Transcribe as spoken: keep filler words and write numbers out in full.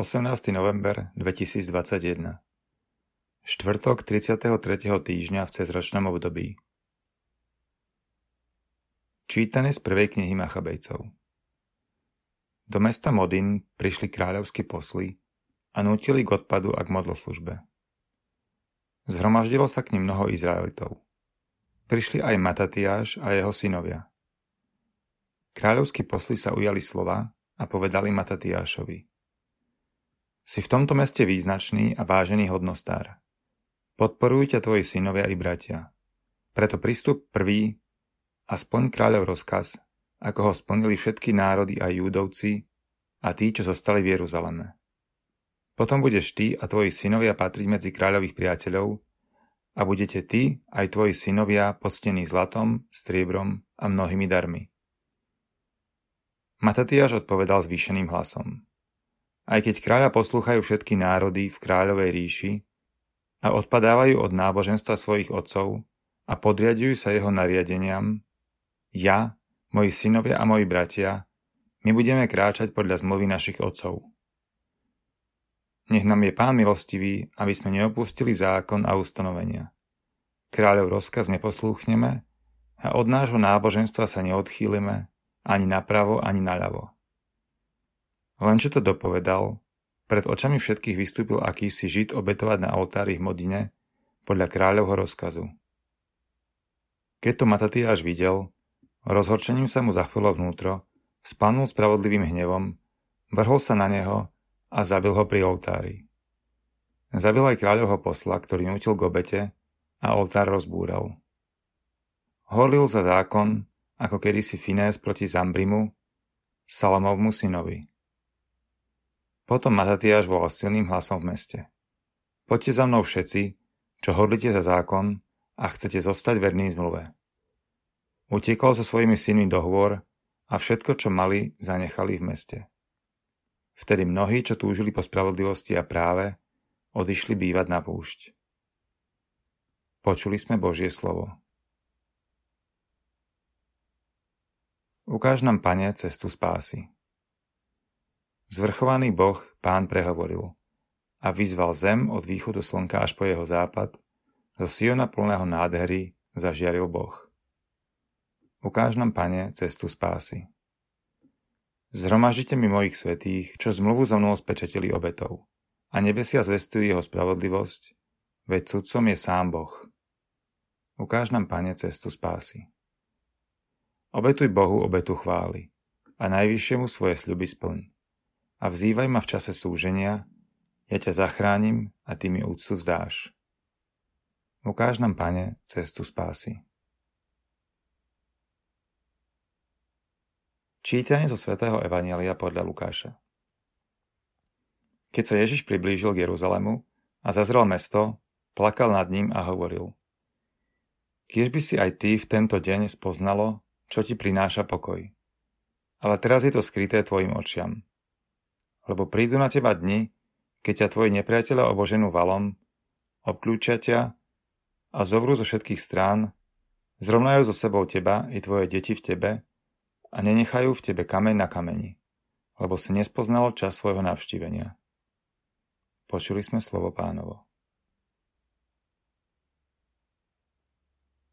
osemnásteho november dvetisícdvadsaťjeden. Štvrtok tridsiateho tretieho týždňa v cezročnom období. Čítanie z prvej knihy Machabejcov. Do mesta Modin prišli kráľovskí posly a nútili k odpadu a k modloslužbe. Zhromaždilo sa k nim mnoho Izraelitov. Prišli aj Matatiáš a jeho synovia. Kráľovskí posly sa ujali slova a povedali Matatiášovi: Si v tomto meste význačný a vážený hodnostár. Podporujú ťa tvoji synovia i bratia. Preto pristup prvý a splň kráľov rozkaz, ako ho splnili všetky národy a Júdovci a tí, čo zostali v Jeruzaleme. Potom budeš ty a tvoji synovia patriť medzi kráľových priateľov a budete ty aj tvoji synovia poctení zlatom, striebrom a mnohými darmi. Matatiáš odpovedal zvýšeným hlasom: Aj keď kráľa poslúchajú všetky národy v kráľovej ríši a odpadávajú od náboženstva svojich otcov a podriadujú sa jeho nariadeniam, ja, moji synovia a moji bratia, my budeme kráčať podľa zmluvy našich otcov. Nech nám je Pán milostivý, aby sme neopustili zákon a ustanovenia. Kráľov rozkaz neposlúchneme a od nášho náboženstva sa neodchýlime ani napravo, ani naľavo. Lenže to dopovedal, pred očami všetkých vystúpil akýsi Žid obetovať na oltári v Modine podľa kráľovho rozkazu. Keď to Matatiáš videl, rozhorčením sa mu zachvelo vnútro, spanul spravodlivým hnevom, vrhol sa na neho a zabil ho pri oltári. Zabil aj kráľovho posla, ktorý nútil k obete a oltár rozbúral. Horlil za zákon, ako kedysi Finés proti Zambrimu, Salomovmu synovi. Potom Matatiáš volal silným hlasom v meste: Poďte za mnou všetci, čo horlíte za zákon a chcete zostať verní zmluve. Utiekol so svojimi synmi do hôr a všetko, čo mali, zanechali v meste. Vtedy mnohí, čo túžili po spravodlivosti a práve, odišli bývať na púšť. Počuli sme Božie slovo. Ukáž nám, Pane, cestu spásy. Zvrchovaný Boh, Pán, prehovoril a vyzval zem od východu slnka až po jeho západ, zo Siona plného nádhery zažiaril Boh. Ukáž nám, Pane, cestu spásy. Zhromaždite mi mojich svätých, čo zmluvu so mnou spečetili obetou, a nebesia zvestujú jeho spravodlivosť, veď sudcom je sám Boh. Ukáž nám, Pane, cestu spásy. Obetuj Bohu obetu chvály a najvyššiemu svoje sľuby splň. A vzývaj ma v čase súženia, ja ťa zachránim a ty mi úctu vzdáš. Ukáž nám, Pane, cestu spásy. Čítanie zo svätého Evanjelia podľa Lukáša. Keď sa Ježiš priblížil k Jeruzalému a zazrel mesto, plakal nad ním a hovoril: Kiež by si aj ty v tento deň spoznalo, čo ti prináša pokoj. Ale teraz je to skryté tvojim očiam. Lebo prídu na teba dni, keď ťa tvoji nepriatelia oboženú valom, obklúčia ťa a zovrú zo všetkých strán, zrovnajú so sebou teba i tvoje deti v tebe a nenechajú v tebe kameň na kameni, lebo si nespoznalo čas svojho navštívenia. Počuli sme slovo Pánovo.